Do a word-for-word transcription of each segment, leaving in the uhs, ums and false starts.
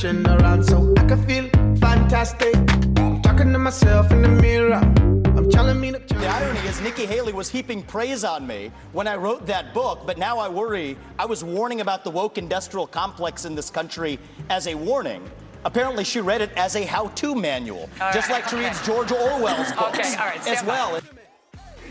Around so I can feel fantastic. I'm talking to myself in the mirror. I'm telling me to turn. The irony is Nikki Haley was heaping praise on me when I wrote that book, but now I worry I was warning about the woke industrial complex in this country as a warning. Apparently she read it as a how-to manual, all just right, like okay. She reads George Orwell's books okay, all right, as well. By.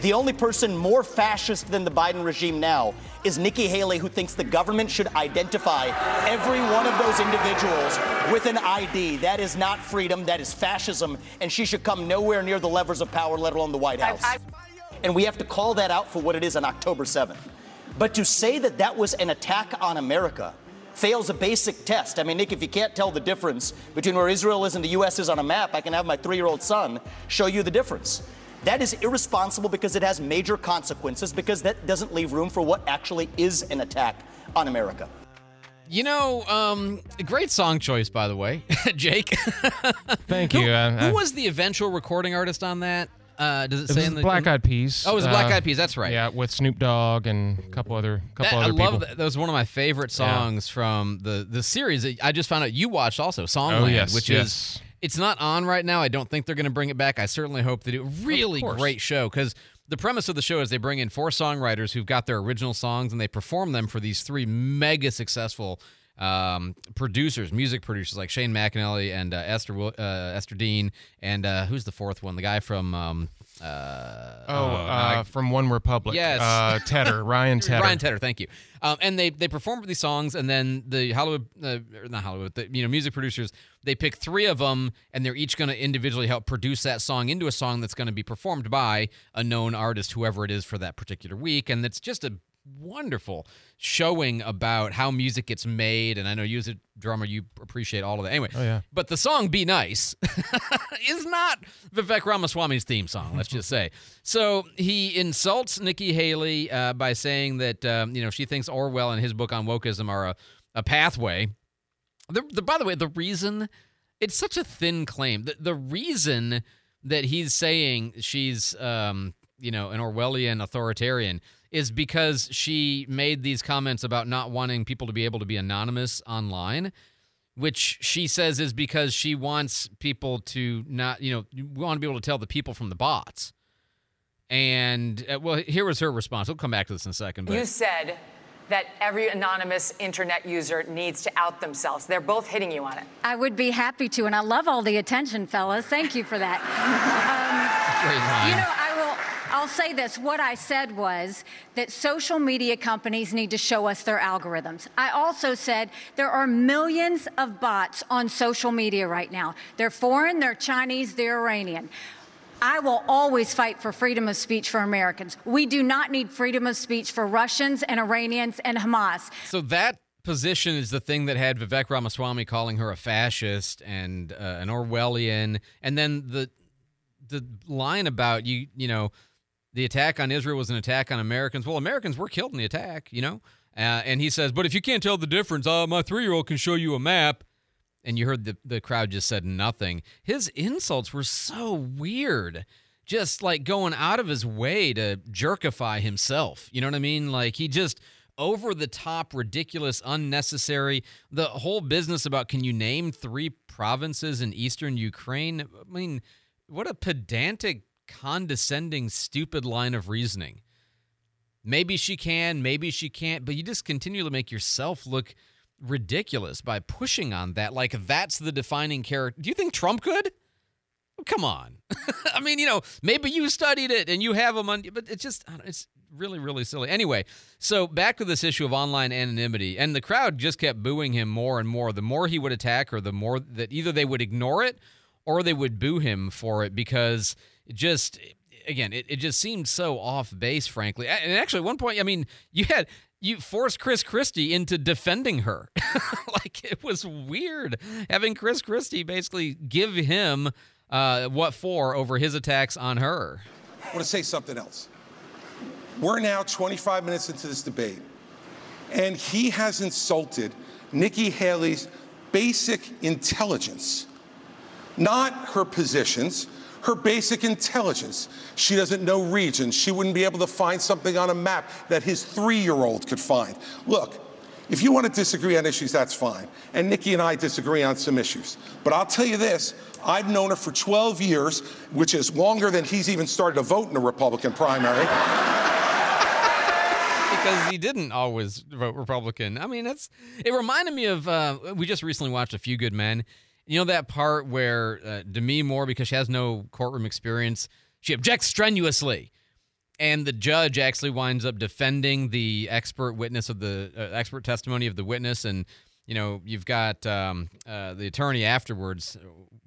The only person more fascist than the Biden regime now is Nikki Haley, who thinks the government should identify every one of those individuals with an I D. That is not freedom, that is fascism, and she should come nowhere near the levers of power, let alone the White House. I, I... And we have to call that out for what it is on October seventh. But to say that that was an attack on America fails a basic test. I mean, Nick, if you can't tell the difference between where Israel is and the U S is on a map, I can have my three-year-old son show you the difference. That is irresponsible because it has major consequences, because that doesn't leave room for what actually is an attack on America. You know, um, great song choice, by the way, Jake. Thank you. Who, uh, who was the eventual recording artist on that? Uh, does it, it say in the Black Eyed Peas? Oh, it was uh, Black Eyed Peas. That's right. Yeah, with Snoop Dogg and a couple other couple that, other I people. I love that. That was one of my favorite songs yeah. from the the series that I just found out you watched also, Songland, oh, yes, which yes. is. It's not on right now. I don't think they're going to bring it back. I certainly hope they do. Really great show, because the premise of the show is they bring in four songwriters who've got their original songs, and they perform them for these three mega successful um, producers, music producers, like Shane McAnally and uh, Esther uh, Esther Dean, and uh, who's the fourth one? The guy from... Um, Uh, oh, uh, uh, from One Republic. Yes. Uh, Tedder, Ryan Tedder. Ryan Tedder, thank you. Um, and they, they perform these songs, and then the Hollywood, uh, not Hollywood, the, you know, music producers, they pick three of them, and they're each going to individually help produce that song into a song that's going to be performed by a known artist, whoever it is for that particular week. And it's just a wonderful showing about how music gets made, and I know you as a drummer, you appreciate all of that. Anyway, oh, yeah. But the song Be Nice is not Vivek Ramaswamy's theme song, let's just say. So he insults Nikki Haley uh, by saying that um, you know, she thinks Orwell and his book on wokeism are a, a pathway. The, the, by the way, the reason, it's such a thin claim. The, the reason that he's saying she's um, you know, an Orwellian authoritarian is because she made these comments about not wanting people to be able to be anonymous online, which she says is because she wants people to not, you know, want to be able to tell the people from the bots. And, uh, well, here was her response. We'll come back to this in a second. But. You said that every anonymous internet user needs to out themselves. They're both hitting you on it. I would be happy to, and I love all the attention, fellas. Thank you for that. um, you know, I I'll say this. What I said was that social media companies need to show us their algorithms. I also said there are millions of bots on social media right now. They're foreign, they're Chinese, they're Iranian. I will always fight for freedom of speech for Americans. We do not need freedom of speech for Russians and Iranians and Hamas. So that position is the thing that had Vivek Ramaswamy calling her a fascist and uh, an Orwellian. And then the the line about, you, you know, the attack on Israel was an attack on Americans. Well, Americans were killed in the attack, you know? Uh, and he says, but if you can't tell the difference, uh, my three-year-old can show you a map. And you heard the, the crowd just said nothing. His insults were so weird. Just like going out of his way to jerkify himself. You know what I mean? Like he just over-the-top, ridiculous, unnecessary. The whole business about can you name three provinces in eastern Ukraine? I mean, what a pedantic, condescending, stupid line of reasoning. Maybe she can, maybe she can't, but you just continue to make yourself look ridiculous by pushing on that. Like, that's the defining character. Do you think Trump could? Come on. I mean, you know, maybe you studied it and you have them on, but it's just, it's really, really silly. Anyway, so back to this issue of online anonymity, and the crowd just kept booing him more and more. The more he would attack her, the more that either they would ignore it or they would boo him for it, because it just, again, it, it just seemed so off base, frankly. And actually, at one point, I mean, you had you forced Chris Christie into defending her. Like, it was weird having Chris Christie basically give him uh, what for over his attacks on her. I want to say something else. We're now twenty-five minutes into this debate, and he has insulted Nikki Haley's basic intelligence, not her positions, her basic intelligence. She doesn't know regions. She wouldn't be able to find something on a map that his three-year-old could find. Look, if you want to disagree on issues, that's fine. And Nikki and I disagree on some issues. But I'll tell you this, I've known her for twelve years, which is longer than he's even started to vote in the Republican primary. Because he didn't always vote Republican. I mean, that's it reminded me of, uh, we just recently watched A Few Good Men. You know that part where uh, Demi Moore, because she has no courtroom experience, she objects strenuously. And the judge actually winds up defending the expert witness of the uh, expert testimony of the witness. And, you know, you've got um, uh, the attorney afterwards,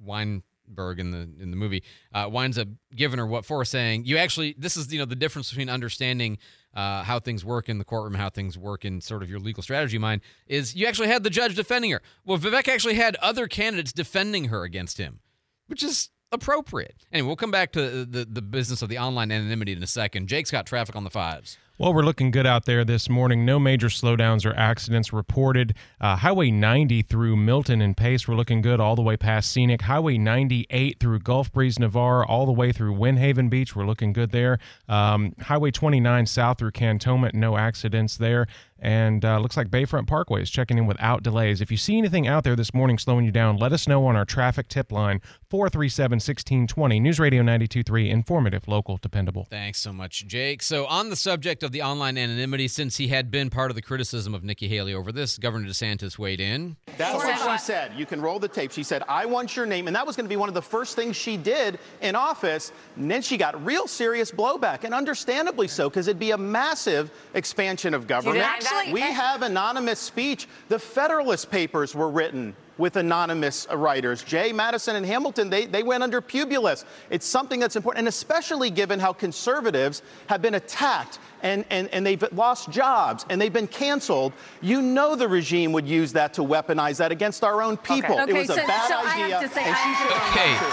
Weinberg in the in the movie, uh, winds up giving her what for, saying, you actually, this is, you know, the difference between understanding uh, how things work in the courtroom, how things work in sort of your legal strategy mind, is you actually had the judge defending her. Well, Vivek actually had other candidates defending her against him, which is appropriate. Anyway, we'll come back to the, the business of the online anonymity in a second. Jake's got traffic on the fives. Well, we're looking good out there this morning. No major slowdowns or accidents reported. Uh, Highway ninety through Milton and Pace, we're looking good all the way past Scenic. Highway ninety-eight through Gulf Breeze, Navarre, all the way through Windhaven Beach, we're looking good there. Um, Highway twenty-nine south through Cantonment, no accidents there. And uh, looks like Bayfront Parkway is checking in without delays. If you see anything out there this morning slowing you down, let us know on our traffic tip line, four three seven, one six two zero. News Radio ninety-two point three, informative, local, dependable. Thanks so much, Jake. So on the subject of the online anonymity, since he had been part of the criticism of Nikki Haley over this, Governor DeSantis weighed in. That's what she said. You can roll the tape. She said, I want your name. And that was going to be one of the first things she did in office. And then she got real serious blowback, and understandably so, because it'd be a massive expansion of government. Actually, we have anonymous speech. The Federalist Papers were written with anonymous writers. Jay, Madison, and Hamilton, they, they went under Publius. It's something that's important, and especially given how conservatives have been attacked and, and, and they've lost jobs and they've been canceled. You know the regime would use that to weaponize that against our own people. Okay. Okay, it was so, a bad so idea. I have to say, and I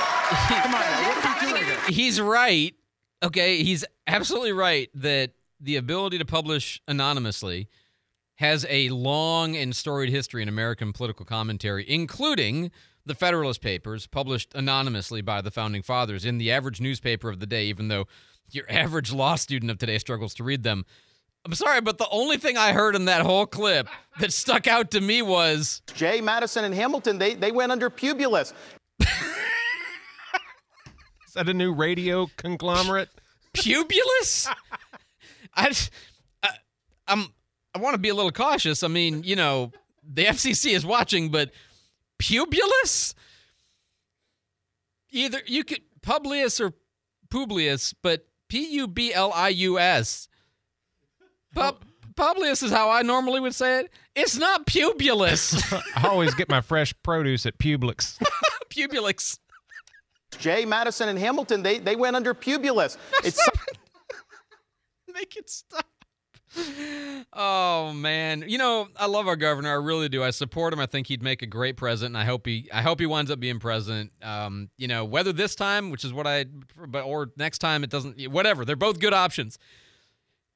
have she to say, okay. Come on now, what are you doing? He's right. Okay, he's absolutely right that the ability to publish anonymously has a long and storied history in American political commentary, including the Federalist Papers, published anonymously by the Founding Fathers in the average newspaper of the day, even though your average law student of today struggles to read them. I'm sorry, but the only thing I heard in that whole clip that stuck out to me was... Jay, Madison, and Hamilton, they, they went under Publius. Is that a new radio conglomerate? Publius? I, I, I'm... I want to be a little cautious. I mean, you know, the F C C is watching, but Publius? Either you could Publius or Publius, but P U B L I U S. Pub, Publius is how I normally would say it. It's not Publius. I always get my fresh produce at Publix. Publix. Jay, Madison, and Hamilton, they, they went under Publius. It's Make it stop. Oh man, you know, I love our governor. I really do. I support him. I think he'd make a great president, and I hope he I hope he winds up being president. Um, you know, whether this time, which is what I but or next time it doesn't whatever. They're both good options.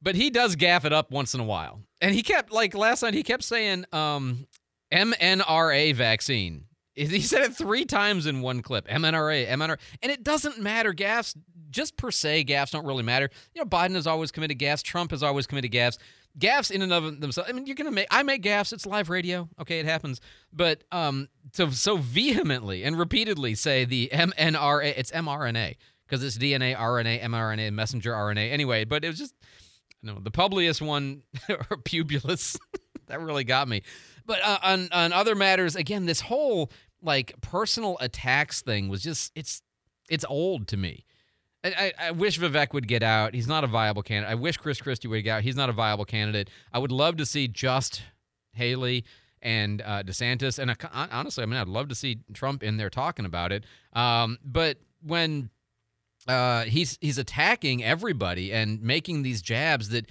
But he does gaff it up once in a while. And he kept like last night he kept saying um M N R A vaccine. He said it three times in one clip. M N R A, M N R A. And it doesn't matter. Gaffes, just per se, gaffes don't really matter. You know, Biden has always committed gaffes. Trump has always committed gaffes. Gaffes in and of themselves. I mean, you're going to make, I make gaffes. It's live radio. Okay, it happens. But um, to so vehemently and repeatedly say the M N R A, it's M R N A, because it's D N A, R N A, mRNA, messenger R N A. Anyway, but it was just, you know, the Publius one, or Publius, that really got me. But uh, on, on other matters, again, this whole, like, personal attacks thing was just, it's it's old to me. I, I, I wish Vivek would get out. He's not a viable candidate. I wish Chris Christie would get out. He's not a viable candidate. I would love to see just Haley and uh, DeSantis. And uh, honestly, I mean, I'd love to see Trump in there talking about it. Um, but when uh, he's he's attacking everybody and making these jabs that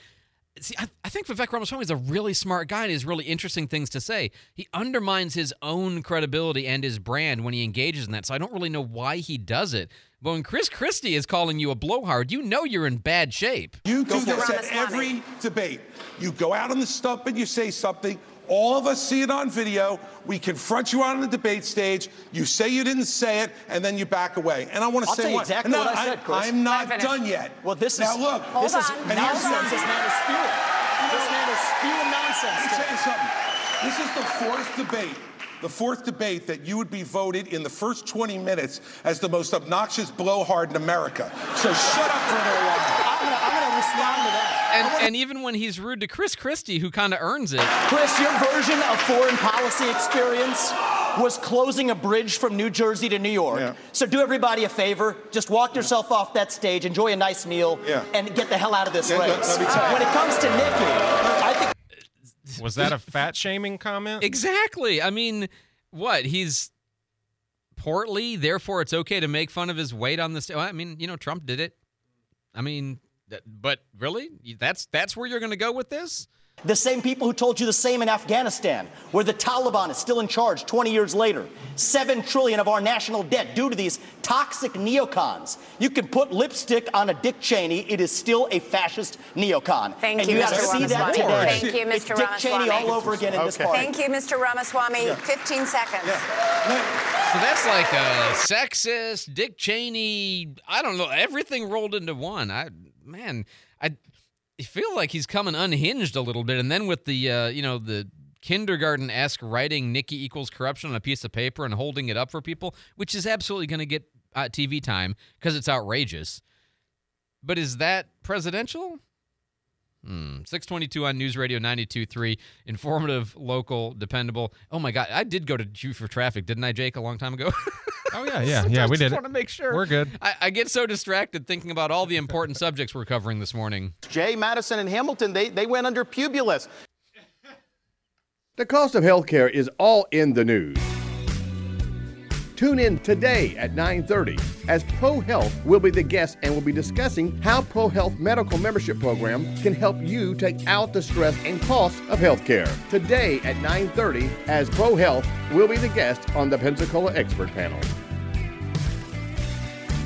see, I, I think Vivek Ramaswamy is a really smart guy and he has really interesting things to say. He undermines his own credibility and his brand when he engages in that, so I don't really know why he does it. But when Chris Christie is calling you a blowhard, you know you're in bad shape. You do this at every debate. You go out on the stump and you say something. All of us see it on video. We confront you on the debate stage. You say you didn't say it, and then you back away. And I want to say what, exactly what I said, Chris. I'm not done yet. Well, this is now look. This is nonsense. This man is spewing. This man is spewing nonsense. Let me tell you something. This is the fourth debate. The fourth debate that you would be voted in the first twenty minutes as the most obnoxious blowhard in America. So shut up for a little while. I'm gonna, I'm gonna respond to that. And, gonna... and even when he's rude to Chris Christie, who kind of earns it. Chris, your version of foreign policy experience was closing a bridge from New Jersey to New York. Yeah. So do everybody a favor. Just walk yourself off that stage, enjoy a nice meal, yeah. and get the hell out of this yeah, race. No, when it comes to Nikki, I think... Was that a fat-shaming comment? Exactly. I mean, what? He's portly, therefore it's okay to make fun of his weight on the stage. Well, I mean, you know, Trump did it. I mean, th- but really? That's that's where you're going to go with this? The same people who told you the same in Afghanistan, where the Taliban is still in charge twenty years later. Seven trillion of our national debt due to these toxic neocons. You can put lipstick on a Dick Cheney. It is still a fascist neocon. Thank and you, you have to see that today. Thank you, Mister It's Dick Ramaswamy. Cheney all over again in okay. this party. Thank you, Mister Ramaswamy. Yeah. fifteen seconds. Yeah. So that's like a sexist, Dick Cheney, I don't know, everything rolled into one. I, man, I... I feel like he's coming unhinged a little bit, and then with the, uh, you know, the kindergarten-esque writing Nikki equals corruption on a piece of paper and holding it up for people, which is absolutely going to get uh, T V time because it's outrageous. But is that presidential? Hmm. six twenty-two on News Radio ninety-two point three, informative, local, dependable. Oh, my God. I did go to you for traffic, didn't I, Jake, a long time ago? Oh, yeah, yeah, yeah, we did it. I just want to make sure. We're good. I, I get so distracted thinking about all the important subjects we're covering this morning. Jay, Madison, and Hamilton, they, they went under Publius. The cost of health care is all in the news. Tune in today at nine thirty as ProHealth will be the guest and will be discussing how ProHealth Medical Membership Program can help you take out the stress and cost of healthcare. Today at nine thirty as ProHealth will be the guest on the Pensacola Expert Panel.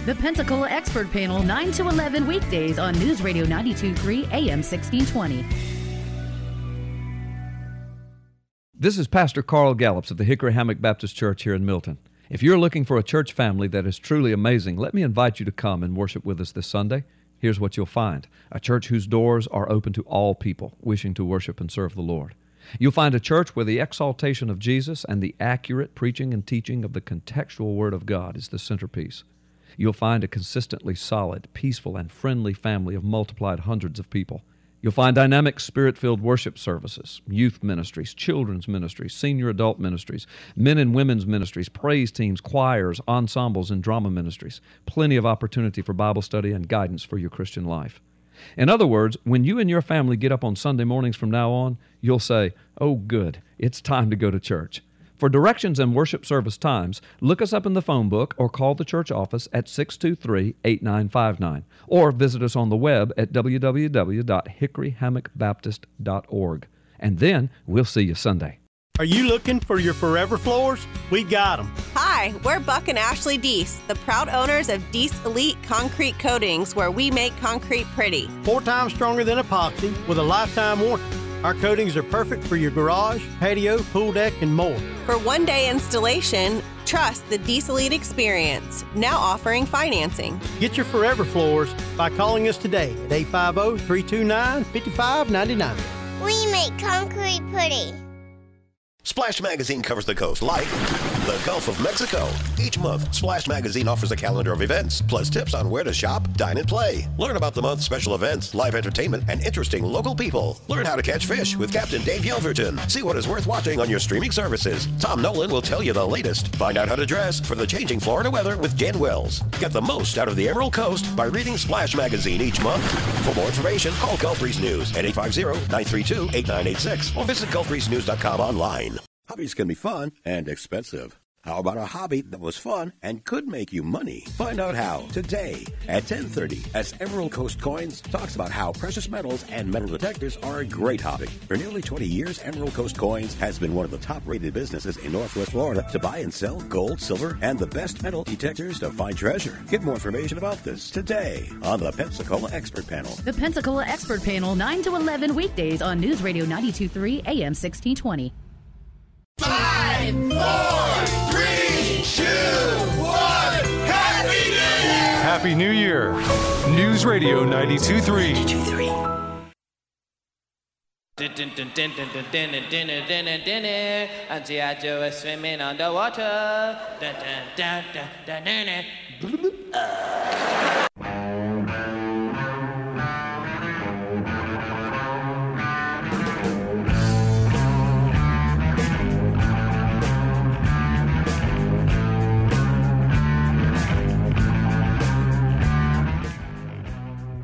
The Pensacola Expert Panel, nine to eleven weekdays on News Radio ninety-two point three A M sixteen twenty. This is Pastor Carl Gallups of the Hickory Hammock Baptist Church here in Milton. If you're looking for a church family that is truly amazing, let me invite you to come and worship with us this Sunday. Here's what you'll find: a church whose doors are open to all people wishing to worship and serve the Lord. You'll find a church where the exaltation of Jesus and the accurate preaching and teaching of the contextual Word of God is the centerpiece. You'll find a consistently solid, peaceful, and friendly family of multiplied hundreds of people. You'll find dynamic spirit-filled worship services, youth ministries, children's ministries, senior adult ministries, men and women's ministries, praise teams, choirs, ensembles, and drama ministries. Plenty of opportunity for Bible study and guidance for your Christian life. In other words, when you and your family get up on Sunday mornings from now on, you'll say, "Oh good, it's time to go to church." For directions and worship service times, look us up in the phone book or call the church office at six two three, eight nine five nine or visit us on the web at w w w dot hickory hammock baptist dot org. And then we'll see you Sunday. Are you looking for your forever floors? We got them. Hi, we're Buck and Ashley Deese, the proud owners of Deese Elite Concrete Coatings, where we make concrete pretty. Four times stronger than epoxy with a lifetime warranty. Our coatings are perfect for your garage, patio, pool deck, and more. For one-day installation, trust the Deese Elite experience, now offering financing. Get your forever floors by calling us today at eight five zero, three two nine, five five nine nine. We make concrete pretty. Splash Magazine covers the coast like the Gulf of Mexico. Each month, Splash Magazine offers a calendar of events, plus tips on where to shop, dine, and play. Learn about the month's special events, live entertainment, and interesting local people. Learn how to catch fish with Captain Dave Yelverton. See what is worth watching on your streaming services. Tom Nolan will tell you the latest. Find out how to dress for the changing Florida weather with Jan Wells. Get the most out of the Emerald Coast by reading Splash Magazine each month. For more information, call Gulf Breeze News at eight five zero, nine three two, eight nine eight six or visit gulf breeze news dot com online. Hobbies can be fun and expensive. How about a hobby that was fun and could make you money? Find out how today at ten thirty as Emerald Coast Coins talks about how precious metals and metal detectors are a great hobby. For nearly twenty years, Emerald Coast Coins has been one of the top-rated businesses in Northwest Florida to buy and sell gold, silver, and the best metal detectors to find treasure. Get more information about this today on the Pensacola Expert Panel. The Pensacola Expert Panel, nine to eleven weekdays on News Radio ninety-two point three A M sixteen twenty. Five, four, three, two, one. Happy New Year! Happy New Year. News Radio ninety-two point three. ninety-two point three. A G I. Joe is swimming underwater.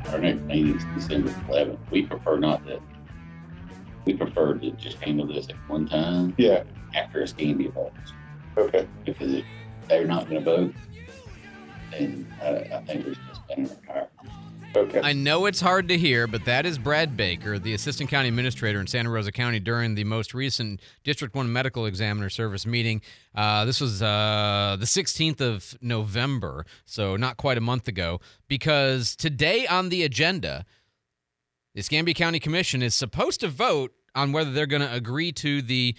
Our next meeting is December eleventh. We prefer not to. We prefer to just handle this at one time. Yeah. After Escambia votes. Okay. Because if they're not going to vote, then I, I think we're just going to retire. Okay. I know it's hard to hear, but that is Brad Baker, the Assistant County Administrator in Santa Rosa County, during the most recent District one Medical Examiner Service meeting. Uh, this was uh, the sixteenth of November, so not quite a month ago, because today on the agenda, the Escambia County Commission is supposed to vote on whether they're going to agree to the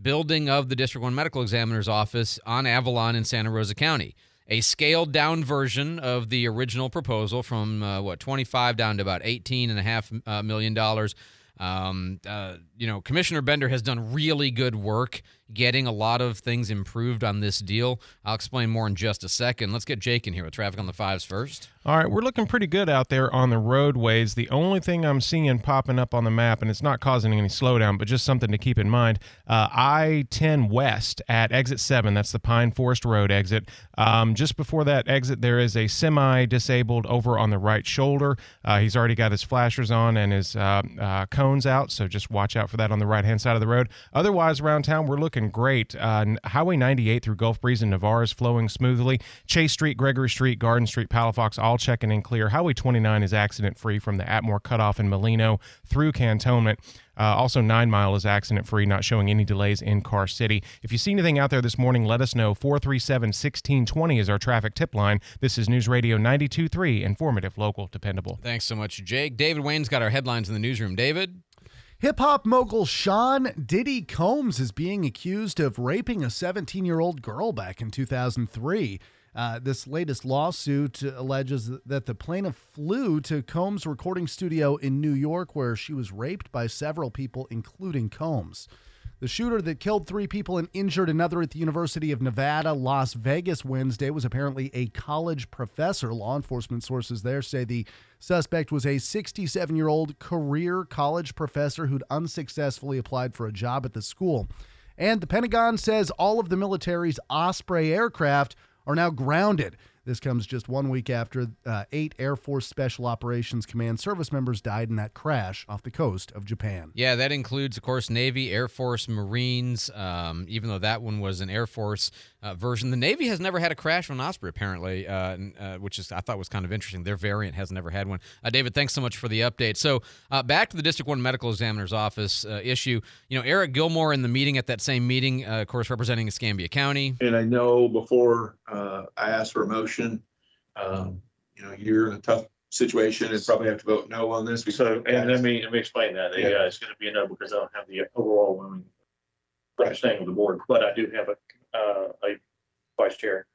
building of the District one Medical Examiner's Office on Avalon in Santa Rosa County, a scaled-down version of the original proposal from, uh, what, twenty-five down to about eighteen point five million dollars. Um, uh, you know, Commissioner Bender has done really good work getting a lot of things improved on this deal. I'll explain more in just a second. Let's get Jake in here with Traffic on the Fives first. All right, we're looking pretty good out there on the roadways. The only thing I'm seeing popping up on the map, and it's not causing any slowdown, but just something to keep in mind, uh, I ten West at exit seven, that's the Pine Forest Road exit. Um, just before that exit, there is a semi-disabled over on the right shoulder. Uh, he's already got his flashers on and his uh, uh, cones out, so just watch out for that on the right-hand side of the road. Otherwise, around town, we're looking great. Uh, Highway ninety-eight through Gulf Breeze and Navarre is flowing smoothly. Chase Street, Gregory Street, Garden Street, Palafox, all checking in clear. Highway twenty-nine is accident-free from the Atmore cutoff in Molino through Cantonment. Uh, also, Nine Mile is accident-free, not showing any delays in Car City. If you see anything out there this morning, let us know. four three seven, one six two zero is our traffic tip line. This is News Radio ninety-two point three, informative, local, dependable. Thanks so much, Jake. David Wayne's got our headlines in the newsroom. David? Hip-hop mogul Sean Diddy Combs is being accused of raping a seventeen-year-old girl back in two thousand three. Uh, this latest lawsuit alleges that the plaintiff flew to Combs' recording studio in New York, where she was raped by several people, including Combs. The shooter that killed three people and injured another at the University of Nevada, Las Vegas, Wednesday was apparently a college professor. Law enforcement sources there say the suspect was a sixty-seven-year-old career college professor who'd unsuccessfully applied for a job at the school. And the Pentagon says all of the military's Osprey aircraft are now grounded. This comes just one week after uh, eight Air Force Special Operations Command service members died in that crash off the coast of Japan. Yeah, that includes, of course, Navy, Air Force, Marines, um, even though that one was an Air Force uh, version. The Navy has never had a crash on Osprey, apparently, uh, and, uh, which is I thought was kind of interesting. Their variant has never had one. Uh, David, thanks so much for the update. So uh, back to the District one Medical Examiner's Office uh, issue. You know, Eric Gilmore in the meeting at that same meeting, uh, of course, representing Escambia County. And I know before uh, I asked for a motion, Um, you know, you're in a tough situation and probably have to vote no on this. So, and let me let me explain that. Yeah. Uh, it's going to be a no because I don't have the overall women understanding of the board, but I do have a uh, a vice chair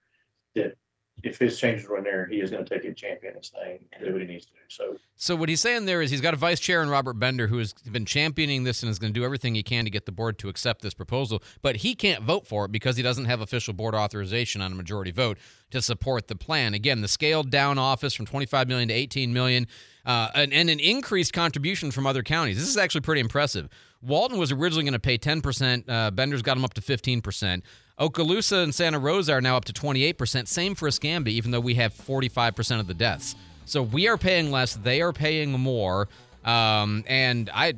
that if his changes were in there, he is going to take a champion this thing and do what he needs to do. So, so what he's saying there is he's got a vice chair in Robert Bender who has been championing this and is going to do everything he can to get the board to accept this proposal, but he can't vote for it because he doesn't have official board authorization on a majority vote to support the plan. Again, the scaled down office from twenty-five million dollars to eighteen million dollars uh, and, and an increased contribution from other counties. This is actually pretty impressive. Walton was originally going to pay ten percent. Uh, Bender's got them up to fifteen percent. Okaloosa and Santa Rosa are now up to twenty-eight percent. Same for Escambia, even though we have forty-five percent of the deaths. So we are paying less. They are paying more. Um, and I,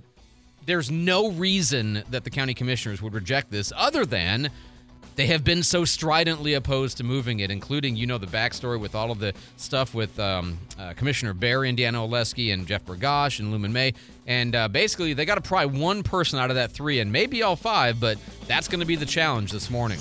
there's no reason that the county commissioners would reject this other than They have been so stridently opposed to moving it, including, you know, the backstory with all of the stuff with um, uh, Commissioner Barry and Deanna Oleski and Jeff Burgosh and Lumen May. And uh, basically, they got to pry one person out of that three and maybe all five, but that's going to be the challenge this morning.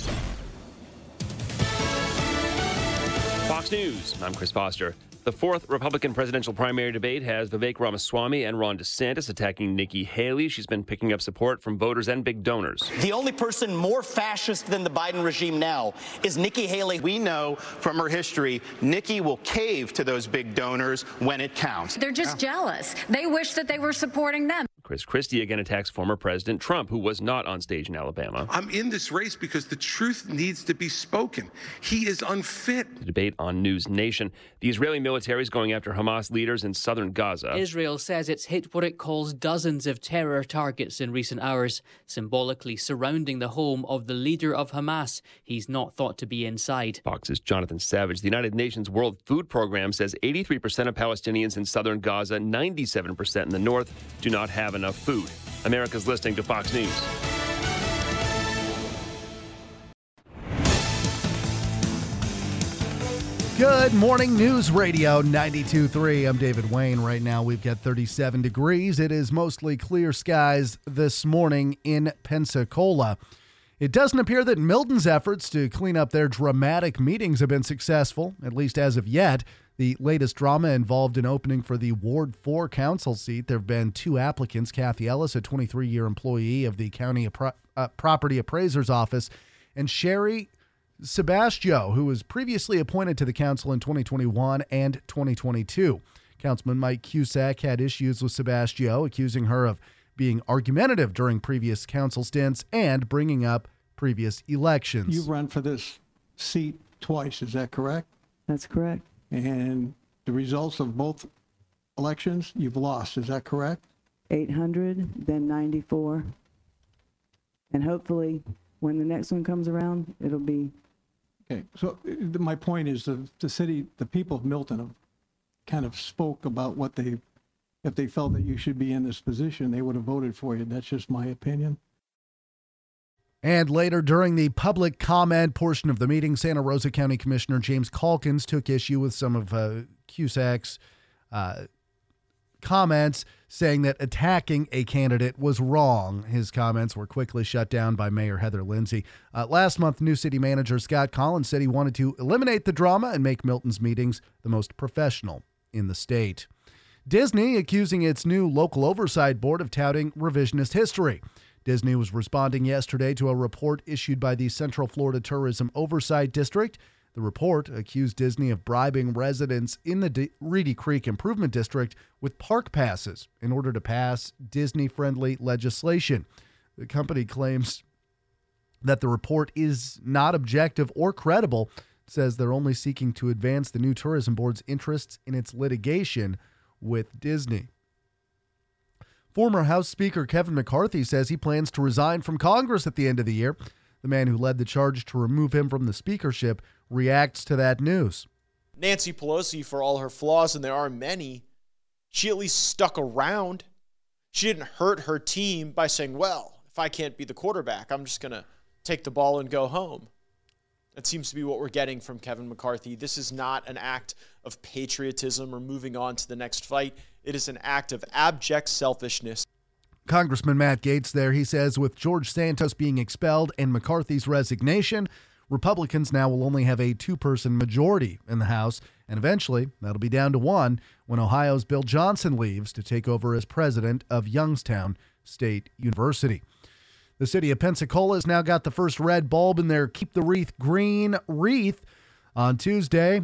Fox News. I'm Chris Foster. The fourth Republican presidential primary debate has Vivek Ramaswamy and Ron DeSantis attacking Nikki Haley. She's been picking up support from voters and big donors. The only person more fascist than the Biden regime now is Nikki Haley. We know from her history, Nikki will cave to those big donors when it counts. They're just yeah. jealous. They wish that they were supporting them. Chris Christie again attacks former President Trump, who was not on stage in Alabama. I'm in this race because the truth needs to be spoken. He is unfit. The debate on News Nation. The Israeli military is going after Hamas leaders in southern Gaza. Israel says it's hit what it calls dozens of terror targets in recent hours, symbolically surrounding the home of the leader of Hamas. He's not thought to be inside. Fox's Jonathan Savage. The United Nations World Food Program says eighty-three percent of Palestinians in southern Gaza, ninety-seven percent in the north, do not have an enough food. America's listening to Fox News. Good morning, News Radio ninety-two point three. I'm David Wayne. Right now we've got thirty-seven degrees. It is mostly clear skies this morning in Pensacola. It doesn't appear that Milton's efforts to clean up their dramatic meetings have been successful, at least as of yet. The latest drama involved an opening for the Ward four council seat. There have been two applicants, Kathy Ellis, a twenty-three-year employee of the County Appro- uh, Property Appraiser's Office, and Sherry Sebastio, who was previously appointed to the council in twenty twenty-one and twenty twenty-two. Councilman Mike Cusack had issues with Sebastio, accusing her of being argumentative during previous council stints and bringing up previous elections. You've run for this seat twice, is that correct? That's correct. And the results of both elections, you've lost. Is that correct? eight hundred, then ninety-four. And hopefully, when the next one comes around, it'll be... Okay. So my point is the, the city, the people of Milton have kind of spoke about what they... If they felt that you should be in this position, they would have voted for you. That's just my opinion. And later during the public comment portion of the meeting, Santa Rosa County Commissioner James Calkins took issue with some of uh, Cusack's uh, comments, saying that attacking a candidate was wrong. His comments were quickly shut down by Mayor Heather Lindsay. Uh, last month, new city manager Scott Collins said he wanted to eliminate the drama and make Milton's meetings the most professional in the state. Disney accusing its new local oversight board of touting revisionist history. Disney was responding yesterday to a report issued by the Central Florida Tourism Oversight District. The report accused Disney of bribing residents in the D- Reedy Creek Improvement District with park passes in order to pass Disney-friendly legislation. The company claims that the report is not objective or credible. It says they're only seeking to advance the new tourism board's interests in its litigation with Disney. Former House Speaker Kevin McCarthy says he plans to resign from Congress at the end of the year. The man who led the charge to remove him from the speakership reacts to that news. Nancy Pelosi, for all her flaws, and there are many, she at least stuck around. She didn't hurt her team by saying, well, if I can't be the quarterback, I'm just going to take the ball and go home. That seems to be what we're getting from Kevin McCarthy. This is not an act of patriotism or moving on to the next fight. It is an act of abject selfishness. Congressman Matt Gaetz there, he says, with George Santos being expelled and McCarthy's resignation, Republicans now will only have a two-person majority in the House, and eventually that'll be down to one when Ohio's Bill Johnson leaves to take over as president of Youngstown State University. The city of Pensacola has now got the first red bulb in their Keep the Wreath Green wreath. On Tuesday,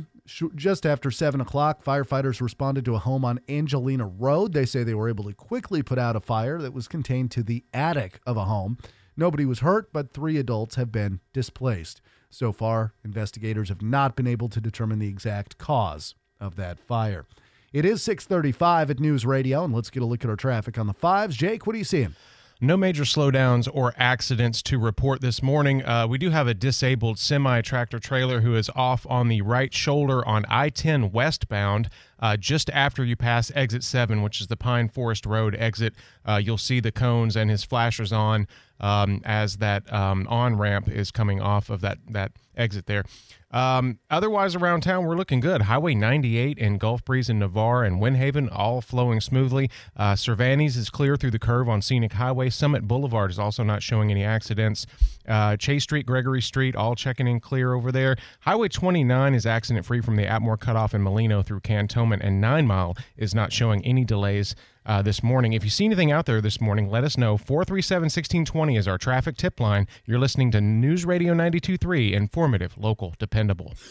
just after seven o'clock, firefighters responded to a home on Angelina Road. They say they were able to quickly put out a fire that was contained to the attic of a home. Nobody was hurt, but three adults have been displaced. So far, investigators have not been able to determine the exact cause of that fire. It is six thirty-five at News Radio, and let's get a look at our traffic on the fives. Jake, what are you seeing? No major slowdowns or accidents to report this morning. Uh, we do have a disabled semi-tractor trailer who is off on the right shoulder on I ten westbound. uh, just after you pass exit seven, which is the Pine Forest Road exit. Uh, you'll see the cones and his flashers on um, as that um, on-ramp is coming off of that, that exit there. Um, otherwise, around town, we're looking good. Highway ninety-eight and Gulf Breeze and Navarre and Windhaven all flowing smoothly. Uh, Cervantes is clear through the curve on Scenic Highway. Summit Boulevard is also not showing any accidents. Uh, Chase Street, Gregory Street, all checking in clear over there. Highway twenty-nine is accident-free from the Atmore Cutoff in Molino through Cantonment, and Nine Mile is not showing any delays uh, this morning. If you see anything out there this morning, let us know. four three seven, one six two zero is our traffic tip line. You're listening to News Radio ninety-two point three, informative, local, dependable.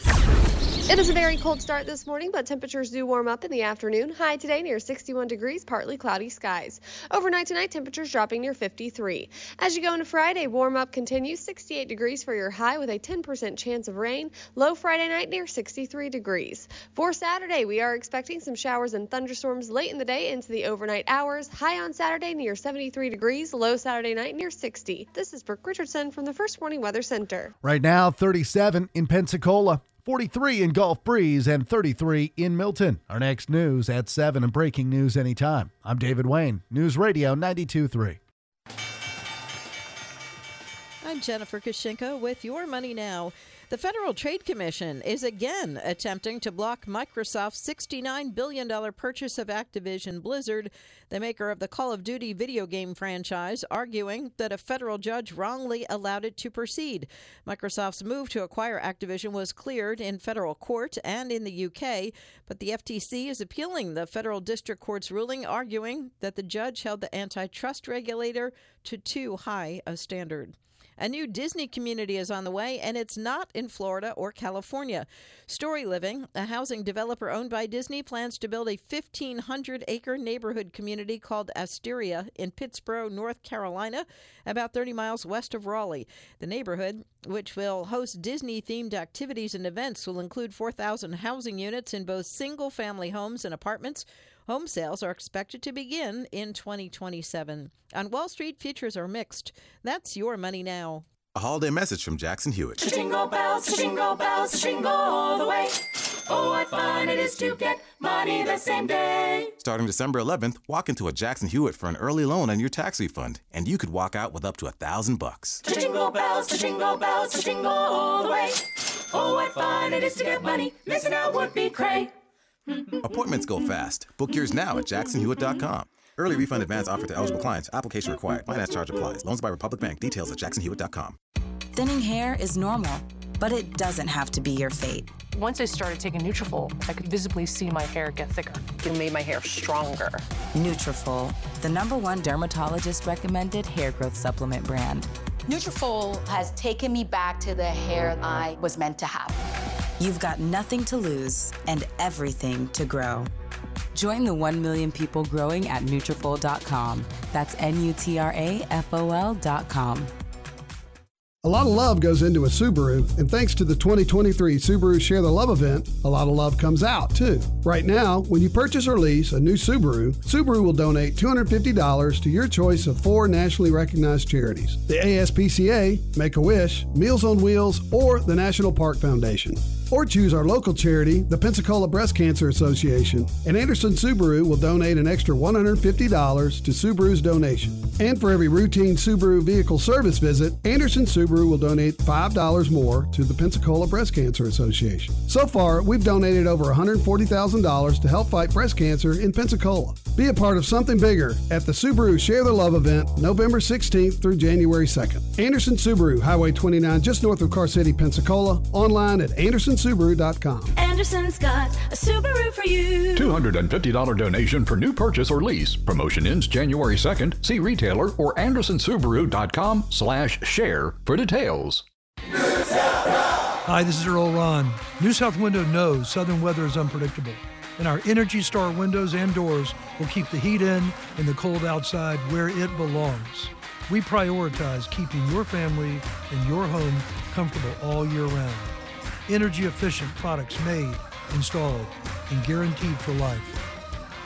It is a very cold start this morning, but temperatures do warm up in the afternoon. High today near sixty-one degrees, partly cloudy skies. Overnight tonight, temperatures dropping near fifty-three. As you go into Friday, warm up continues, sixty-eight degrees for your high with a ten percent chance of rain. Low Friday night near sixty-three degrees. For Saturday, we are expecting some showers and thunderstorms late in the day into the overnight hours. High on Saturday near seventy-three degrees. Low Saturday night near sixty. This is Brooke Richardson from the First Warning Weather Center. Right now, thirty-seven in Pensacola, forty-three in Gulf Breeze, and thirty-three in Milton. Our next news at seven and breaking news anytime. I'm David Wayne, News Radio ninety-two point three. I'm Jennifer Koshenko with Your Money Now. The Federal Trade Commission is again attempting to block Microsoft's sixty-nine billion dollars purchase of Activision Blizzard, the maker of the Call of Duty video game franchise, arguing that a federal judge wrongly allowed it to proceed. Microsoft's move to acquire Activision was cleared in federal court and in the U K, but the F T C is appealing the federal district court's ruling, arguing that the judge held the antitrust regulator to too high a standard. A new Disney community is on the way, and it's not in Florida or California. Story Living, a housing developer owned by Disney, plans to build a fifteen hundred acre neighborhood community called Asteria in Pittsboro, North Carolina, about thirty miles west of Raleigh. The neighborhood, which will host Disney-themed activities and events, will include four thousand housing units in both single-family homes and apartments. Home sales are expected to begin in twenty twenty-seven. On Wall Street, futures are mixed. That's Your Money Now. A holiday message from Jackson Hewitt. Jingle bells, jingle bells, jingle all the way. Oh, what fun it is to get money the same day. Starting December eleventh, walk into a Jackson Hewitt for an early loan on your tax refund, and you could walk out with up to a thousand bucks. Jingle bells, jingle bells, jingle all the way. Oh, what fun it is to get money. Missing out would be cray. Appointments go fast. Book yours now at jackson hewitt dot com. Early refund advance offered to eligible clients. Application required. Finance charge applies. Loans by Republic Bank. Details at jackson hewitt dot com. Thinning hair is normal, but it doesn't have to be your fate. Once I started taking Nutrafol, I could visibly see my hair get thicker. It made my hair stronger. Nutrafol, the number one dermatologist-recommended hair growth supplement brand. Nutrafol has taken me back to the hair I was meant to have. You've got nothing to lose and everything to grow. Join the one million people growing at Nutrafol dot com. That's N U T R A F O L dot com. A lot of love goes into a Subaru, and thanks to the twenty twenty-three Subaru Share the Love event, a lot of love comes out, too. Right now, when you purchase or lease a new Subaru, Subaru will donate two hundred fifty dollars to your choice of four nationally recognized charities: the A S P C A, Make-A-Wish, Meals on Wheels, or the National Park Foundation. Or choose our local charity, the Pensacola Breast Cancer Association, and Anderson Subaru will donate an extra one hundred fifty dollars to Subaru's donation. And for every routine Subaru vehicle service visit, Anderson Subaru will donate five dollars more to the Pensacola Breast Cancer Association. So far, we've donated over one hundred forty thousand dollars to help fight breast cancer in Pensacola. Be a part of something bigger at the Subaru Share the Love event, November sixteenth through January second. Anderson Subaru, Highway twenty-nine, just north of Car City, Pensacola. Online at anderson subaru dot com. Anderson's got a Subaru for you. two hundred fifty dollars donation for new purchase or lease. Promotion ends January second. See retail or anderson subaru dot com slash share for details. Hi, this is Earl Ron. New South Window knows southern weather is unpredictable, and our Energy Star windows and doors will keep the heat in and the cold outside where it belongs. We prioritize keeping your family and your home comfortable all year round. Energy efficient products made, installed, and guaranteed for life.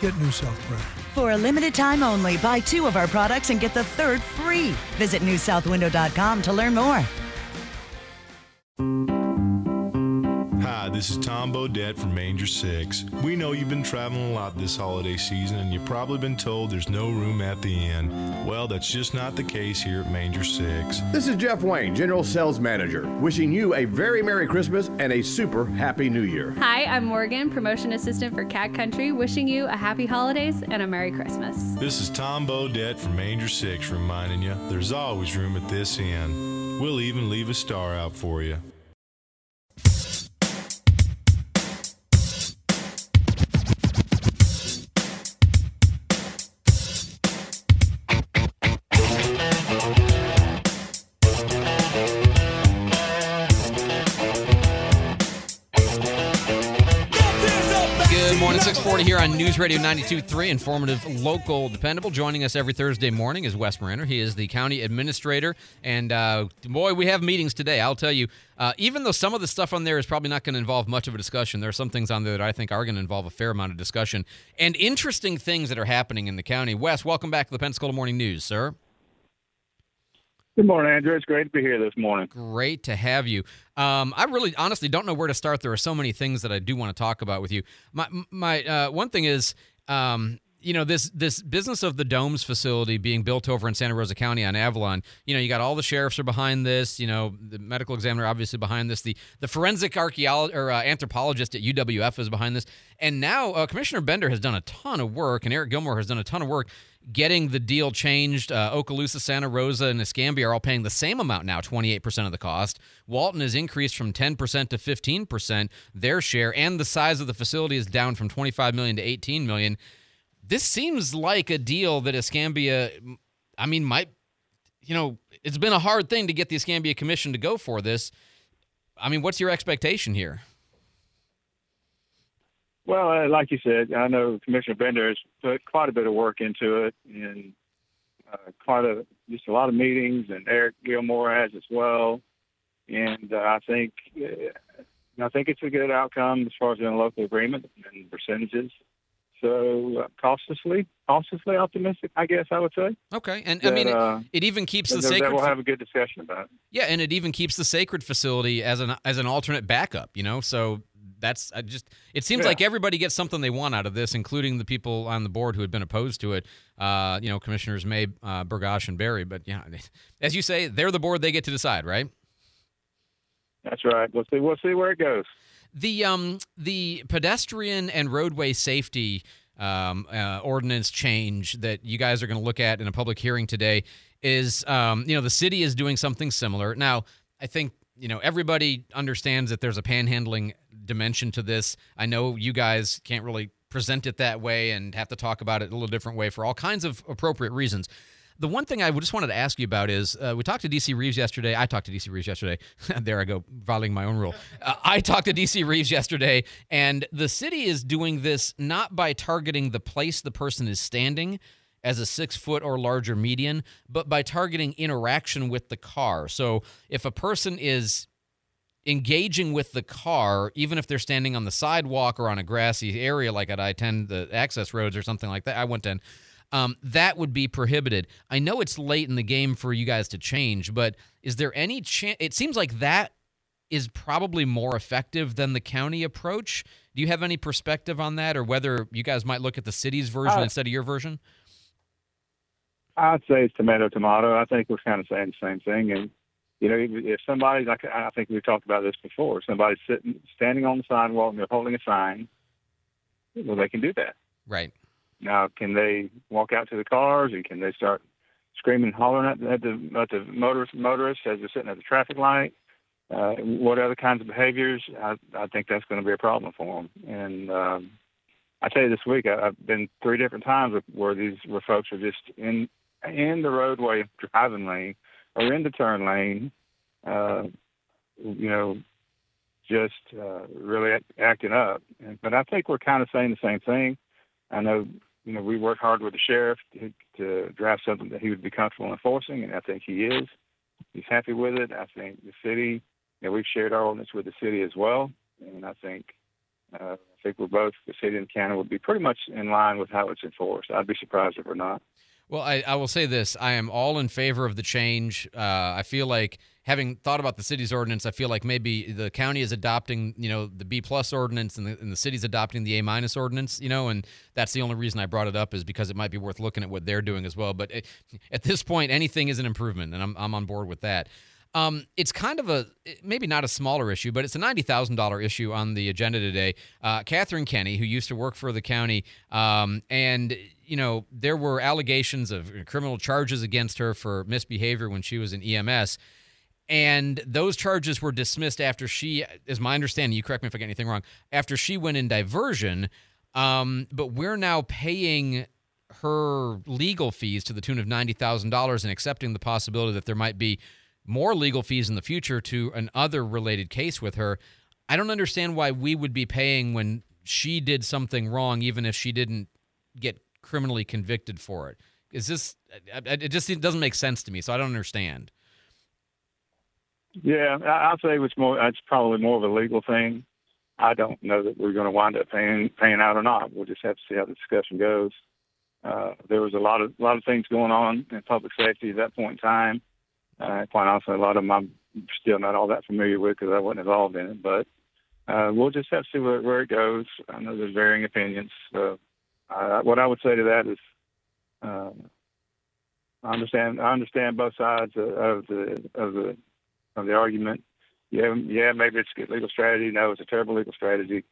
Get New South Window. For a limited time only, buy two of our products and get the third free. Visit new south window dot com to learn more. Hi, this is Tom Bodette from Manger six. We know you've been traveling a lot this holiday season, and you've probably been told there's no room at the inn. Well, that's just not the case here at Manger six. This is Jeff Wayne, General Sales Manager, wishing you a very Merry Christmas and a super Happy New Year. Hi, I'm Morgan, Promotion Assistant for Cat Country, wishing you a Happy Holidays and a Merry Christmas. This is Tom Bodette from Manger six reminding you there's always room at this inn. We'll even leave a star out for you. six forty here on News Radio ninety-two point three, informative, local, dependable. Joining us every Thursday morning is Wes Mariner. He is the county administrator, and uh, boy, we have meetings today. I'll tell you, uh, even though some of the stuff on there is probably not going to involve much of a discussion, there are some things on there that I think are going to involve a fair amount of discussion and interesting things that are happening in the county. Wes, welcome back to the Pensacola Morning News, sir. Good morning, Andrew. It's great to be here this morning. Great to have you. Um, I really honestly don't know where to start. There are so many things that I do want to talk about with you. My my uh, one thing is, um, you know, this this business of the Domes facility being built over in Santa Rosa County on Avalon. You know, you got all the sheriffs are behind this. You know, the medical examiner obviously behind this. The the forensic archaeologist or uh, anthropologist at U W F is behind this. And now uh, Commissioner Bender has done a ton of work, and Eric Gilmore has done a ton of work getting the deal changed. Uh, Okaloosa, Santa Rosa, and Escambia are all paying the same amount now, twenty-eight percent of the cost. Walton has increased from ten percent to fifteen percent, their share, and the size of the facility is down from twenty-five million dollars to eighteen million dollars. This seems like a deal that Escambia, I mean, might, you know, it's been a hard thing to get the Escambia Commission to go for this. I mean, what's your expectation here? Well, uh, like you said, I know Commissioner Bender has put quite a bit of work into it, and uh, quite a just a lot of meetings, and Eric Gilmore has as well. And uh, I think uh, I think it's a good outcome as far as the local agreement and percentages. So uh, cautiously, cautiously optimistic, I guess I would say. Okay, and that, I mean, it, uh, it even keeps the sacred. That we'll have a good discussion about it. Yeah, and it even keeps the sacred facility as an as an alternate backup, you know. So. That's I just. It seems yeah. like everybody gets something they want out of this, including the people on the board who had been opposed to it. Uh, you know, Commissioners May, uh, Burgosh, and Barry. But yeah, as you say, they're the board; they get to decide, right? That's right. We'll see. We'll see where it goes. The um the pedestrian and roadway safety um uh, ordinance change that you guys are going to look at in a public hearing today is um you know the city is doing something similar now. I think. You know, everybody understands that there's a panhandling dimension to this. I know you guys can't really present it that way and have to talk about it a little different way for all kinds of appropriate reasons. The one thing I just wanted to ask you about is uh, we talked to D C. Reeves yesterday. I talked to D C. Reeves yesterday. There I go, violating my own rule. Uh, I talked to D C. Reeves yesterday, and the city is doing this not by targeting the place the person is standing as a six-foot or larger median, but by targeting interaction with the car. So if a person is engaging with the car, even if they're standing on the sidewalk or on a grassy area like at I ten, the access roads or something like that, I one ten, um, that would be prohibited. I know it's late in the game for you guys to change, but is there any chance? It seems like that is probably more effective than the county approach. Do you have any perspective on that, or whether you guys might look at the city's version uh- instead of your version? I'd say it's tomato, tomato. I think we're kind of saying the same thing. And, you know, if somebody's, like, I think we've talked about this before, somebody's sitting, standing on the sidewalk and they're holding a sign, well, they can do that. Right. Now, can they walk out to the cars and can they start screaming and hollering at the, at the motorists, motorists as they're sitting at the traffic light? Uh, what other kinds of behaviors? I, I think that's going to be a problem for them. And, um, I tell you, this week, I, I've been three different times where these where folks are just in, in the roadway driving lane or in the turn lane, uh, you know, just uh, really act, acting up. But I think we're kind of saying the same thing. I know, you know, we work hard with the sheriff to, to draft something that he would be comfortable enforcing, and I think he is. He's happy with it. I think the city, you know, we've shared our ordinance with the city as well, and I think uh, I think we're both, the city and the county, would be pretty much in line with how it's enforced. I'd be surprised if we're not. Well, I, I will say this. I am all in favor of the change. Uh, I feel like having thought about the city's ordinance, I feel like maybe the county is adopting, you know, the B plus ordinance, and the, and the city's adopting the A minus ordinance, you know, and that's the only reason I brought it up, is because it might be worth looking at what they're doing as well. But it, at this point, anything is an improvement, and I'm I'm on board with that. Um, it's kind of a, maybe not a smaller issue, but it's a ninety thousand dollars issue on the agenda today. Uh, Catherine Kenny, who used to work for the county, um, and, you know, there were allegations of criminal charges against her for misbehavior when she was in E M S. And those charges were dismissed after she, as my understanding, you correct me if I get anything wrong, after she went in diversion. Um, but we're now paying her legal fees to the tune of ninety thousand dollars and accepting the possibility that there might be more legal fees in the future to an other related case with her. I don't understand why we would be paying when she did something wrong, even if she didn't get criminally convicted for it. Is this, it just it doesn't make sense to me, so I don't understand. Yeah, I'll say it's more, it's probably more of a legal thing. I don't know that we're going to wind up paying, paying out or not. We'll just have to see how the discussion goes. Uh, there was a lot of, a lot of things going on in public safety at that point in time. Uh, quite honestly, a lot of them I'm still not all that familiar with because I wasn't involved in it. But uh, we'll just have to see where, where it goes. I know there's varying opinions. So uh, what I would say to that is uh, I understand I understand both sides of the of the of the argument. Yeah, yeah, maybe it's a good legal strategy. No, it's a terrible legal strategy.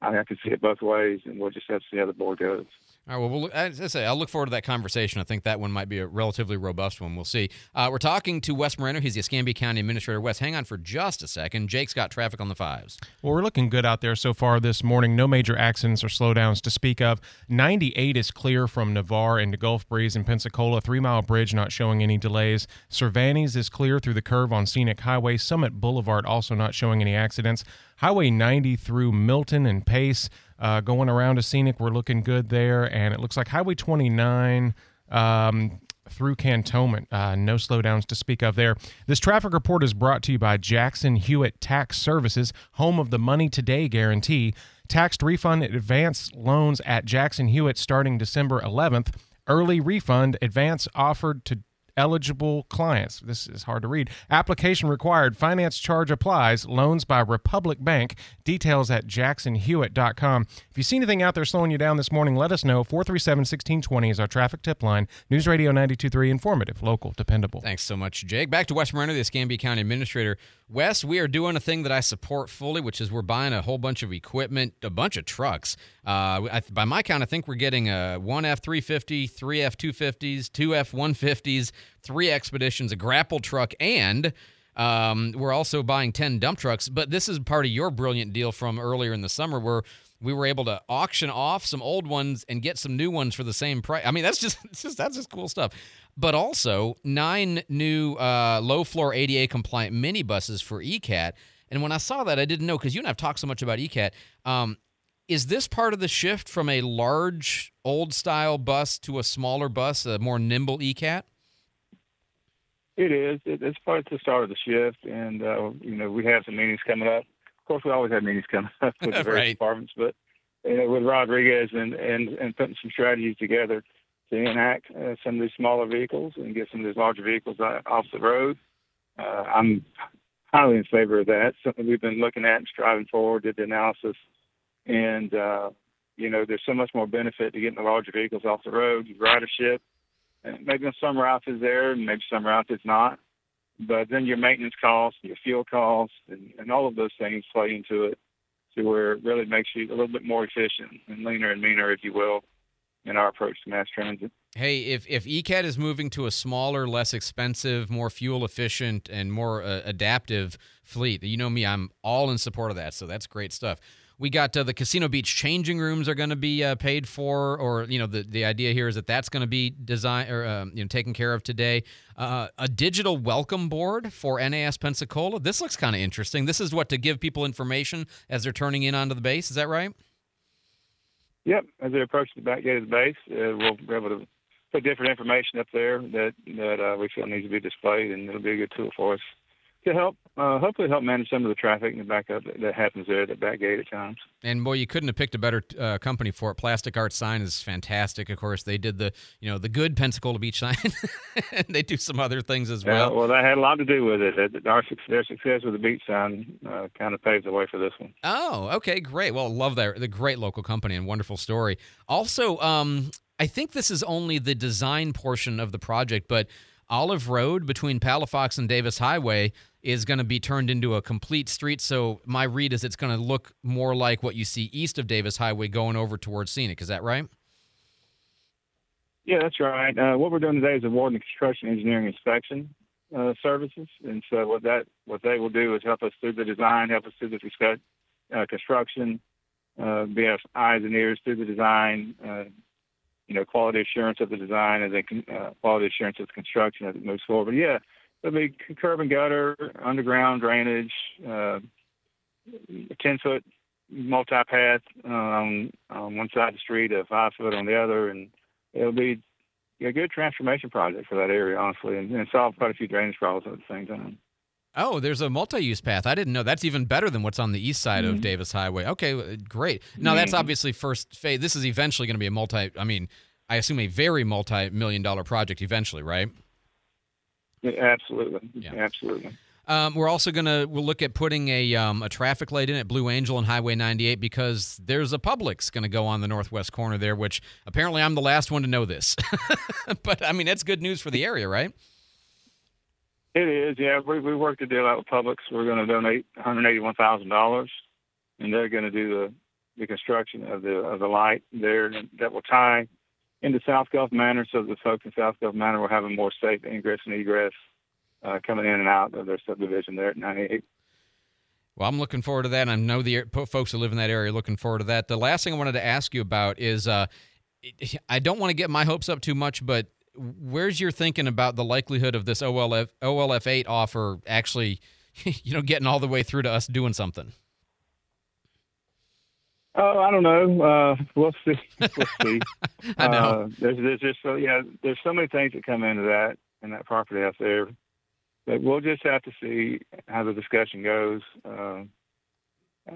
I mean, I can see it both ways, and we'll just have to see how the board goes. All right, well, we'll as I say, I'll look forward to that conversation. I think that one might be a relatively robust one. We'll see. Uh, we're talking to Wes Moreno. He's the Escambia County Administrator. Wes, hang on for just a second. Jake's got traffic on the fives. Well, we're looking good out there so far this morning. No major accidents or slowdowns to speak of. ninety-eight is clear from Navarre into Gulf Breeze in Pensacola. Three Mile Bridge not showing any delays. Cervantes is clear through the curve on Scenic Highway. Summit Boulevard also not showing any accidents. Highway ninety through Milton and Pace. Uh, going around to Scenic, we're looking good there. And it looks like Highway twenty-nine um, through Cantonment. Uh, no slowdowns to speak of there. This traffic report is brought to you by Jackson Hewitt Tax Services, home of the Money Today guarantee. Tax refund advance loans at Jackson Hewitt starting December eleventh. Early refund advance offered to eligible clients. This is hard to read. Application required. Finance charge applies. Loans by Republic Bank. Details at jackson hewitt dot com. If you see anything out there slowing you down this morning, let us know. four three seven, one six two zero is our traffic tip line. News Radio ninety-two point three, informative, local, dependable. Thanks so much, Jake. Back to Wes Moreno, the Escambia County Administrator. Wes, we are doing a thing that I support fully, which is we're buying a whole bunch of equipment, a bunch of trucks. Uh, I, by my count, I think we're getting a one F three fifty, three F two fifties, two F one fifties, three Expeditions, a grapple truck, and um, we're also buying ten dump trucks. But this is part of your brilliant deal from earlier in the summer where we were able to auction off some old ones and get some new ones for the same price. I mean, that's just, it's just that's just cool stuff. But also, nine new uh, low-floor A D A-compliant minibuses for E C A T. And when I saw that, I didn't know, because you and I have talked so much about E C A T. Um, is this part of the shift from a large, old-style bus to a smaller bus, a more nimble E C A T? It is. It's part of the start of the shift, and, uh, you know, we have some meetings coming up. Of course, we always have meetings coming up with the various right. departments, but you know, with Rodriguez and, and, and putting some strategies together to enact uh, some of these smaller vehicles and get some of these larger vehicles off the road. Uh, I'm highly in favor of that. It's something we've been looking at and striving for, did the analysis. And, uh, you know, there's so much more benefit to getting the larger vehicles off the road, ridership. And maybe on some routes is there, and maybe some routes it's not. But then your maintenance costs, your fuel costs, and, and all of those things play into it to where it really makes you a little bit more efficient and leaner and meaner, if you will, in our approach to mass transit. Hey, if, if E C A T is moving to a smaller, less expensive, more fuel-efficient, and more uh, adaptive fleet, you know me, I'm all in support of that, so that's great stuff. We got uh, the Casino Beach changing rooms are going to be uh, paid for, or, you know, the, the idea here is that that's going to be design or um, you know, taken care of today. Uh, a digital welcome board for N A S Pensacola. This looks kind of interesting. This is what, to give people information as they're turning in onto the base. Is that right? Yep. As they approach the back gate of the base, uh, we'll be able to put different information up there that, that uh, we feel needs to be displayed, and it'll be a good tool for us to help uh, hopefully help manage some of the traffic and the backup that happens there at the back gate at times. And boy, you couldn't have picked a better uh, company for it. Plastic Art Sign is fantastic. Of course, they did the you know the good Pensacola Beach sign, and they do some other things as well. Yeah, well, that had a lot to do with it. Our their success with the beach sign uh, kind of paved the way for this one. Oh, okay, great. Well, love that. The great local company and wonderful story. Also, um, I think this is only the design portion of the project, but Olive Road between Palafox and Davis Highway is going to be turned into a complete street, so my read is it's going to look more like what you see east of Davis Highway going over towards Scenic. Is that right? Yeah, that's right. Uh, what we're doing today is awarding construction engineering inspection uh, services, and so what that what they will do is help us through the design, help us through the discuss, uh, construction, uh, be our eyes and ears through the design, uh, you know, quality assurance of the design, and then uh, quality assurance of the construction as it moves forward. But yeah. There'll be curb and gutter, underground drainage, uh, ten-foot multi-path um, on one side of the street, a five-foot on the other, and it'll be a good transformation project for that area, honestly, and, and solve quite a few drainage problems at the same time. Oh, there's a multi-use path. I didn't know. That's even better than what's on the east side mm-hmm. of Davis Highway. Okay, great. Now, that's obviously first phase. This is eventually going to be a multi – I mean, I assume a very multi-million dollar project eventually, right? Absolutely, yeah. absolutely. Um, we're also going to we'll look at putting a um, a traffic light in at Blue Angel and Highway ninety-eight because there's a Publix going to go on the northwest corner there, which apparently I'm the last one to know this. But, I mean, that's good news for the area, right? It is, yeah. We, we worked a deal out with Publix. We're going to donate one hundred eighty-one thousand dollars, and they're going to do the, the construction of the, of the light there that will tie into South Gulf Manor, so the folks in South Gulf Manor will have a more safe ingress and egress uh, coming in and out of their subdivision there at ninety-eight. Well, I'm looking forward to that, and I know the folks who live in that area are looking forward to that. The last thing I wanted to ask you about is uh, I don't want to get my hopes up too much, but where's your thinking about the likelihood of this O L F, O L F eight offer actually you know, getting all the way through to us doing something? Oh, I don't know. Uh, we'll see. We'll see. I know. Uh, there's, there's just so yeah. There's so many things that come into that and in that property out there, but we'll just have to see how the discussion goes. Uh,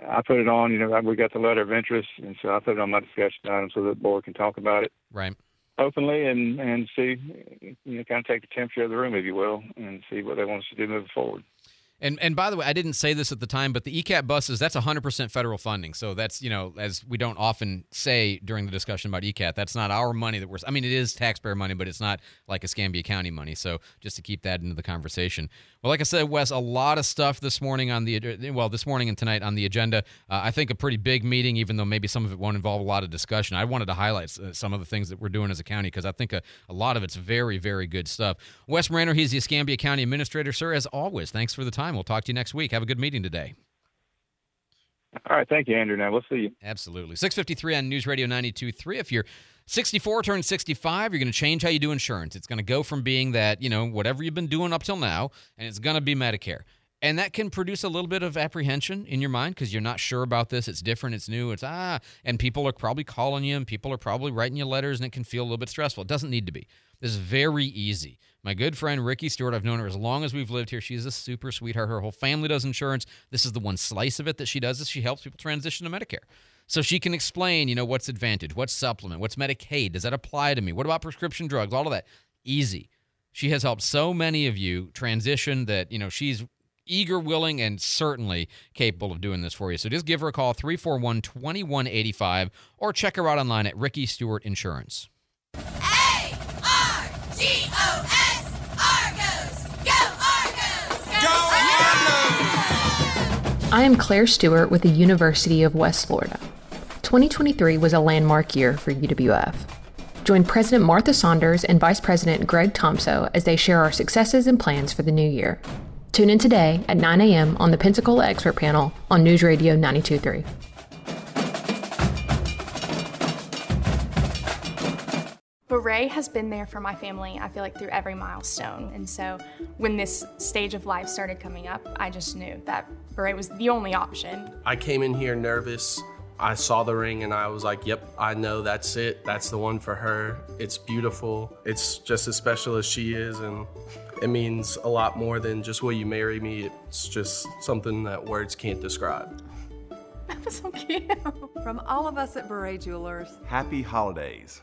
I put it on. You know, we got the letter of interest, and so I put it on my discussion item so that the board can talk about it right openly and and see, you know, kind of take the temperature of the room, if you will, and see what they want us to do moving forward. And and by the way, I didn't say this at the time, but the E CAP buses, that's one hundred percent federal funding. So that's, you know, as we don't often say during the discussion about E CAP, that's not our money that we're, I mean, it is taxpayer money, but it's not like Escambia County money. So just to keep that into the conversation. Well, like I said, Wes, a lot of stuff this morning on the, well, this morning and tonight on the agenda. Uh, I think a pretty big meeting, even though maybe some of it won't involve a lot of discussion. I wanted to highlight some of the things that we're doing as a county because I think a, a lot of it's very, very good stuff. Wes Mariner, he's the Escambia County Administrator. Sir, as always, thanks for the time. We'll talk to you next week. Have a good meeting today. All right. Thank you, Andrew. Now, we'll see you. Absolutely. six fifty-three on News Radio ninety-two point three. If you're sixty-four, turn sixty-five, you're going to change how you do insurance. It's going to go from being that, you know, whatever you've been doing up till now, and it's going to be Medicare. And that can produce a little bit of apprehension in your mind because you're not sure about this. It's different. It's new. It's ah. And people are probably calling you, and people are probably writing you letters, and it can feel a little bit stressful. It doesn't need to be. This is very easy. My good friend Ricky Stewart, I've known her as long as we've lived here. She's a super sweetheart. Her whole family does insurance. This is the one slice of it that she does is she helps people transition to Medicare. So she can explain, you know, what's Advantage, what's supplement, what's Medicaid, does that apply to me? What about prescription drugs? All of that. Easy. She has helped so many of you transition that, you know, she's eager, willing, and certainly capable of doing this for you. So just give her a call, three four one, two one eight five, or check her out online at Ricky Stewart Insurance. A R G O S, Argos! Go Argos! Go Argos! I am Claire Stewart with the University of West Florida. twenty twenty-three was a landmark year for U W F. Join President Martha Saunders and Vice President Greg Thompson as they share our successes and plans for the new year. Tune in today at nine a.m. on the Pensacola Expert Panel on News Radio ninety-two point three. Beret has been there for my family, I feel like, through every milestone. And so when this stage of life started coming up, I just knew that Beret was the only option. I came in here nervous. I saw the ring and I was like, yep, I know that's it. That's the one for her. It's beautiful. It's just as special as she is, and It means a lot more than just, will you marry me? It's just something that words can't describe. That was so cute. From all of us at Beret Jewelers, happy holidays.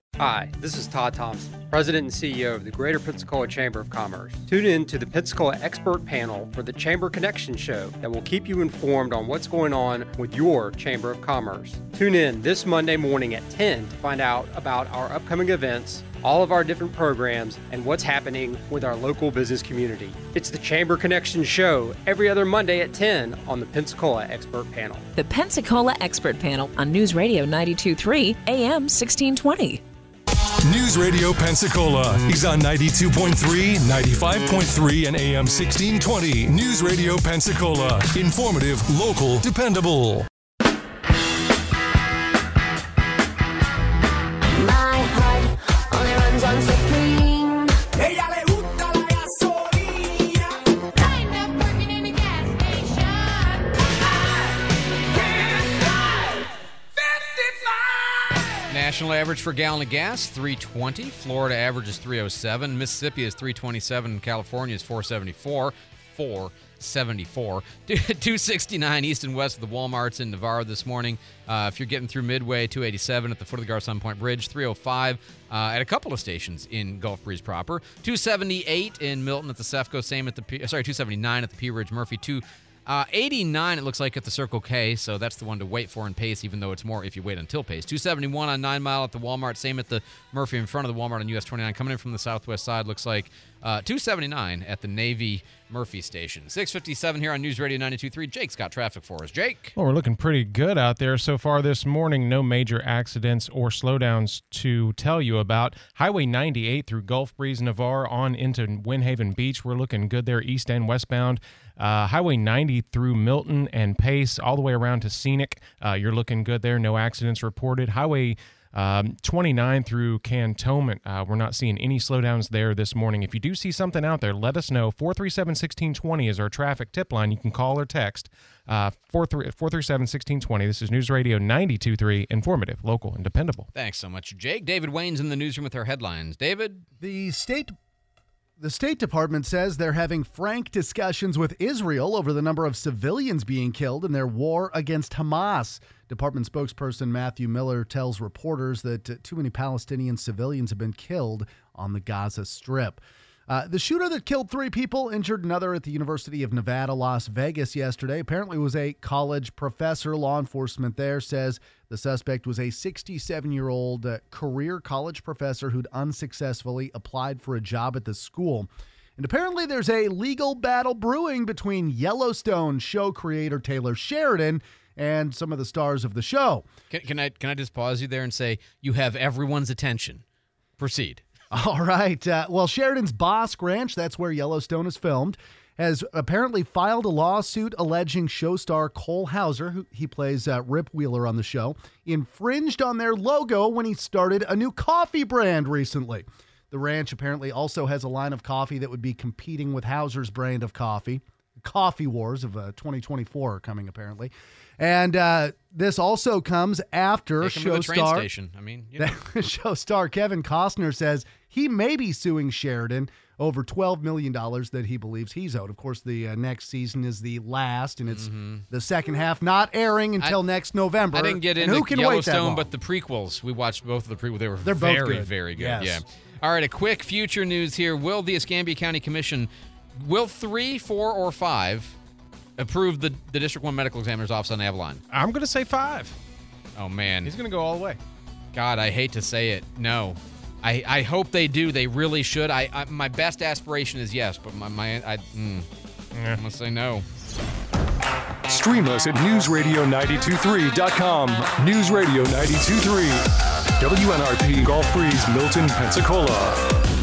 Hi, this is Todd Thompson, President and C E O of the Greater Pensacola Chamber of Commerce. Tune in to the Pensacola Expert Panel for the Chamber Connection Show that will keep you informed on what's going on with your Chamber of Commerce. Tune in this Monday morning at ten to find out about our upcoming events, all of our different programs, and what's happening with our local business community. It's the Chamber Connection Show every other Monday at ten on the Pensacola Expert Panel. The Pensacola Expert Panel on News Radio ninety-two point three A M sixteen twenty. News Radio Pensacola is on ninety-two point three, ninety-five point three, and A M sixteen twenty. News Radio Pensacola. Informative, local, dependable. My heart only runs on Supreme. Ella le gusta la gasolina. Kind of working in a gas station. I can't die. fifty-five. National average for gallon of gas, three twenty. Florida average is three oh seven. Mississippi is three twenty-seven. California is four seventy-four. four seventy-four. two sixty-nine east and west of the Walmarts in Navarro this morning. Uh, if you're getting through Midway, two eighty-seven at the foot of the Garson Point Bridge. three oh five uh, at a couple of stations in Gulf Breeze proper. two seventy-eight in Milton at the CEFCO. Same at the P- sorry, two seventy-nine at the Pea Ridge Murphy. Two. Uh, eighty-nine, it looks like, at the Circle K, so that's the one to wait for in Pace, even though it's more if you wait until Pace. two seventy-one on nine Mile at the Walmart, same at the Murphy in front of the Walmart on U S twenty-nine. Coming in from the southwest side, looks like uh, two seventy-nine at the Navy Murphy Station. six fifty-seven here on News Radio ninety-two point three. Jake's got traffic for us. Jake? Well, we're looking pretty good out there so far this morning. No major accidents or slowdowns to tell you about. Highway ninety-eight through Gulf Breeze, Navarre, on into Windhaven Beach. We're looking good there, east and westbound. Uh, Highway ninety through Milton and Pace, all the way around to Scenic. Uh, you're looking good there. No accidents reported. Highway um, twenty-nine through Cantonment. Uh, we're not seeing any slowdowns there this morning. If you do see something out there, let us know. four three seven, one six two zero is our traffic tip line. You can call or text uh, four three seven, one six two zero. This is News Radio ninety-two point three, informative, local, and dependable. Thanks so much, Jake. David Wayne's in the newsroom with our headlines. David? The state... The State Department says they're having frank discussions with Israel over the number of civilians being killed in their war against Hamas. Department spokesperson Matthew Miller tells reporters that too many Palestinian civilians have been killed on the Gaza Strip. Uh, the shooter that killed three people, injured another at the University of Nevada, Las Vegas yesterday, apparently was a college professor. Law enforcement there says the suspect was a sixty-seven-year-old uh, career college professor who'd unsuccessfully applied for a job at the school. And apparently there's a legal battle brewing between Yellowstone show creator Taylor Sheridan and some of the stars of the show. Can, can I can I just pause you there and say, you have everyone's attention. Proceed. All right. Uh, well, Sheridan's Bosque Ranch, that's where Yellowstone is filmed, has apparently filed a lawsuit alleging show star Cole Hauser, who he plays uh, Rip Wheeler on the show, infringed on their logo when he started a new coffee brand recently. The ranch apparently also has a line of coffee that would be competing with Hauser's brand of coffee. Coffee wars of uh, twenty twenty-four are coming, apparently. And uh, this also comes after show star, I mean, you know. show star Kevin Costner says he may be suing Sheridan over twelve million dollars that he believes he's owed. Of course, the uh, next season is the last, and it's mm-hmm. the second half not airing until I, next November. I didn't get into who can Yellowstone, but the prequels. We watched both of the prequels. They were They're very, both good. very good. Yes. Yeah. All right, a quick future news here. Will the Escambia County Commission... Will three, four, or five approve the, the District one Medical Examiner's office on Avalon? I'm going to say five. Oh, man. He's going to go all the way. God, I hate to say it. No. I, I hope they do. They really should. I, I My best aspiration is yes, but my, my I, mm, yeah. I'm going to say no. Stream us at news radio ninety-two point three dot com. News Radio ninety-two point three. W N R P Gulf Breeze, Milton, Pensacola.